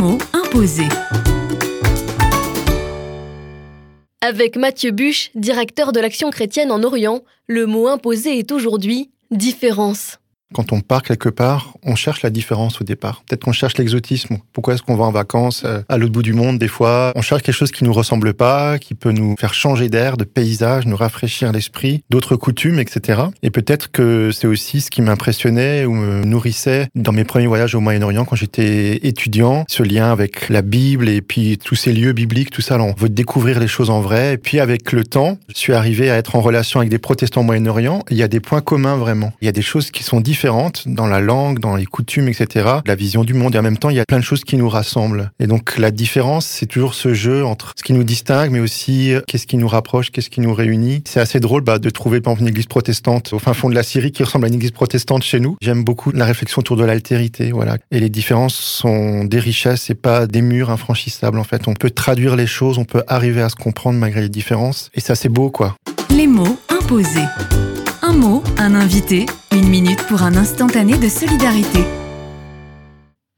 mots imposés. Avec Mathieu Bush, directeur de l'Action Chrétienne en Orient, le mot imposé est aujourd'hui « différence ». Quand on part quelque part, on cherche la différence au départ. Peut-être qu'on cherche l'exotisme. Pourquoi est-ce qu'on va en vacances à l'autre bout du monde des fois? On cherche quelque chose qui nous ressemble pas, qui peut nous faire changer d'air, de paysage, nous rafraîchir l'esprit, d'autres coutumes, etc. Et peut-être que c'est aussi ce qui m'impressionnait ou me nourrissait dans mes premiers voyages au Moyen-Orient quand j'étais étudiant. Ce lien avec la Bible et puis tous ces lieux bibliques, tout ça, là, on veut découvrir les choses en vrai. Et puis avec le temps, je suis arrivé à être en relation avec des protestants au Moyen-Orient. Il y a des points communs vraiment. Il y a des choses qui sont différentes dans la langue, dans les coutumes, etc., la vision du monde. Et en même temps, il y a plein de choses qui nous rassemblent. Et donc, la différence, c'est toujours ce jeu entre ce qui nous distingue, mais aussi qu'est-ce qui nous rapproche, qu'est-ce qui nous réunit. C'est assez drôle de trouver, par exemple, une église protestante au fin fond de la Syrie qui ressemble à une église protestante chez nous. J'aime beaucoup la réflexion autour de l'altérité, voilà. Et les différences sont des richesses et pas des murs infranchissables, en fait. On peut traduire les choses, on peut arriver à se comprendre malgré les différences. Et ça, c'est beau, quoi. Les mots imposés. Un mot, un invité, 1 minute pour un instantané de solidarité.